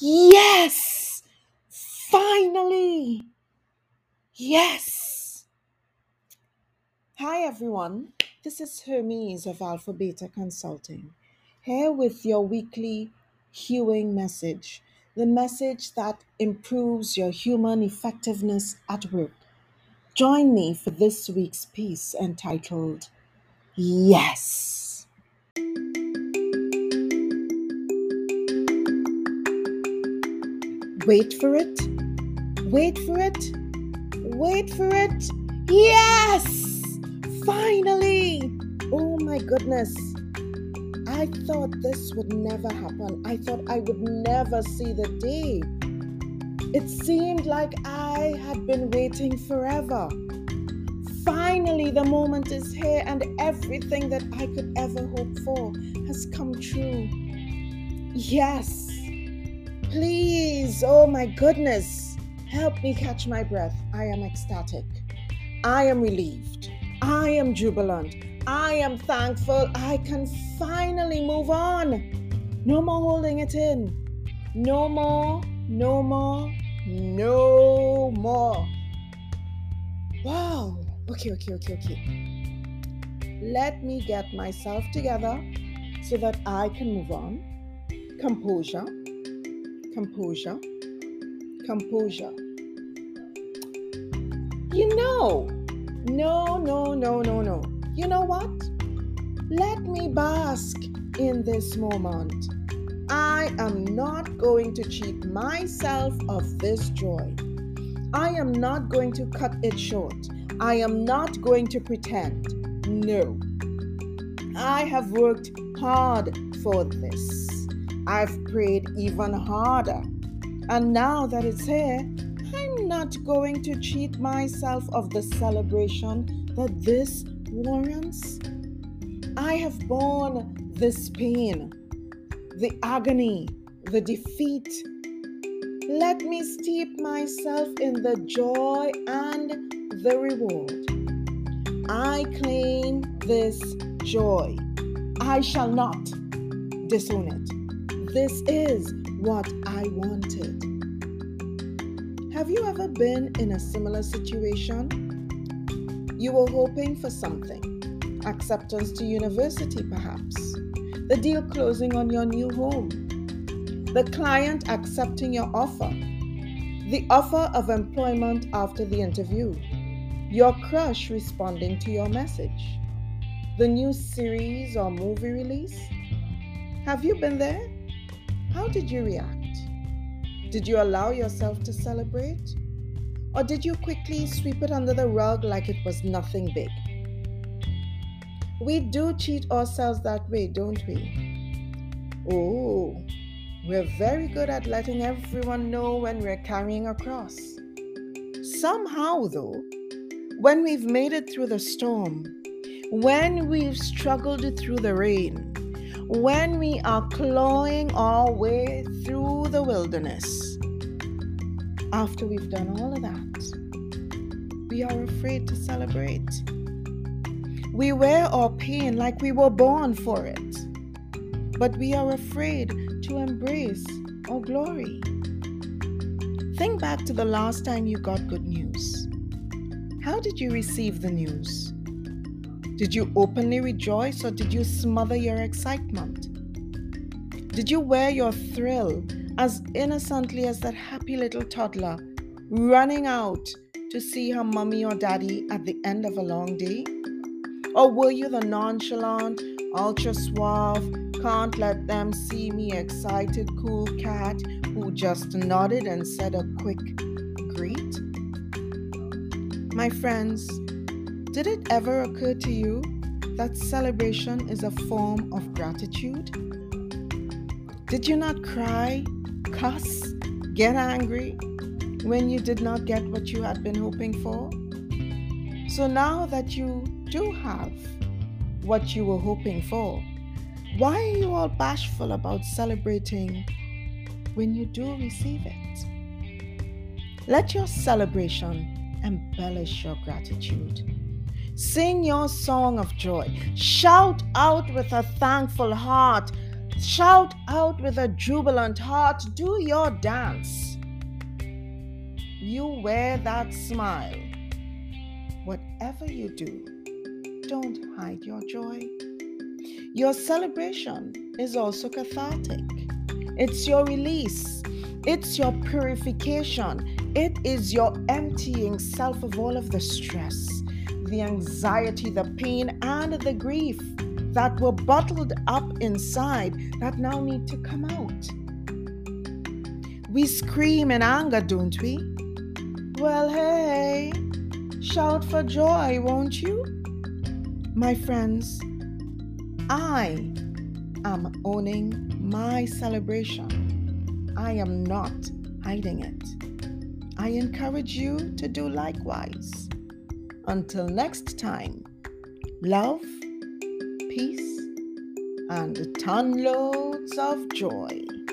Yes, finally. Yes. Hi, everyone. This is Hermes of Alpha Beta Consulting, here with your weekly hewing message, the message that improves your human effectiveness at work. Join me for this week's piece entitled, Yes. Wait for it. Wait for it. Wait for it. Yes! Finally! Oh my goodness. I thought this would never happen. I thought I would never see the day. It seemed like I had been waiting forever. Finally, the moment is here and everything that I could ever hope for has come true. Yes! Please, oh my goodness, help me catch my breath. I am ecstatic. I am relieved. I am jubilant. I am thankful. I can finally move on. No more holding it in. No more, no more, no more. Wow. Okay. Let me get myself together so that I can move on. Composure. Composure, composure. No. You know what? Let me bask in this moment. I am not going to cheat myself of this joy. I am not going to cut it short. I am not going to pretend. No. I have worked hard for this. I've prayed even harder. And now that it's here, I'm not going to cheat myself of the celebration that this warrants. I have borne this pain, the agony, the defeat. Let me steep myself in the joy and the reward. I claim this joy. I shall not disown it. This is what I wanted. Have you ever been in a similar situation? You were hoping for something. Acceptance to university, perhaps. The deal closing on your new home. The client accepting your offer. The offer of employment after the interview. Your crush responding to your message. The new series or movie release. Have you been there? How did you react? Did you allow yourself to celebrate? Or did you quickly sweep it under the rug like it was nothing big? We do cheat ourselves that way, don't we? Oh, we're very good at letting everyone know when we're carrying a cross. Somehow, though, when we've made it through the storm, when we've struggled through the rain, when we are clawing our way through the wilderness, after we've done all of that, we are afraid to celebrate. We wear our pain like we were born for it, but we are afraid to embrace our glory. Think back to the last time you got good news. How did you receive the news? Did you openly rejoice or did you smother your excitement? Did you wear your thrill as innocently as that happy little toddler running out to see her mommy or daddy at the end of a long day? Or were you the nonchalant, ultra suave, can't let them see me excited, cool cat who just nodded and said a quick greet? My friends, did it ever occur to you that celebration is a form of gratitude? Did you not cry, cuss, get angry when you did not get what you had been hoping for? So now that you do have what you were hoping for, why are you all bashful about celebrating when you do receive it? Let your celebration embellish your gratitude. Sing your song of joy. Shout out with a thankful heart. Shout out with a jubilant heart. Do your dance. You wear that smile. Whatever you do, don't hide your joy. Your celebration is also cathartic. It's your release. It's your purification. It is your emptying self of all of the stress, the anxiety, the pain, and the grief that were bottled up inside that now need to come out. We scream in anger, don't we? Well, hey, shout for joy, won't you? My friends, I am owning my celebration. I am not hiding it. I encourage you to do likewise. Until next time, love, peace, and ton loads of joy.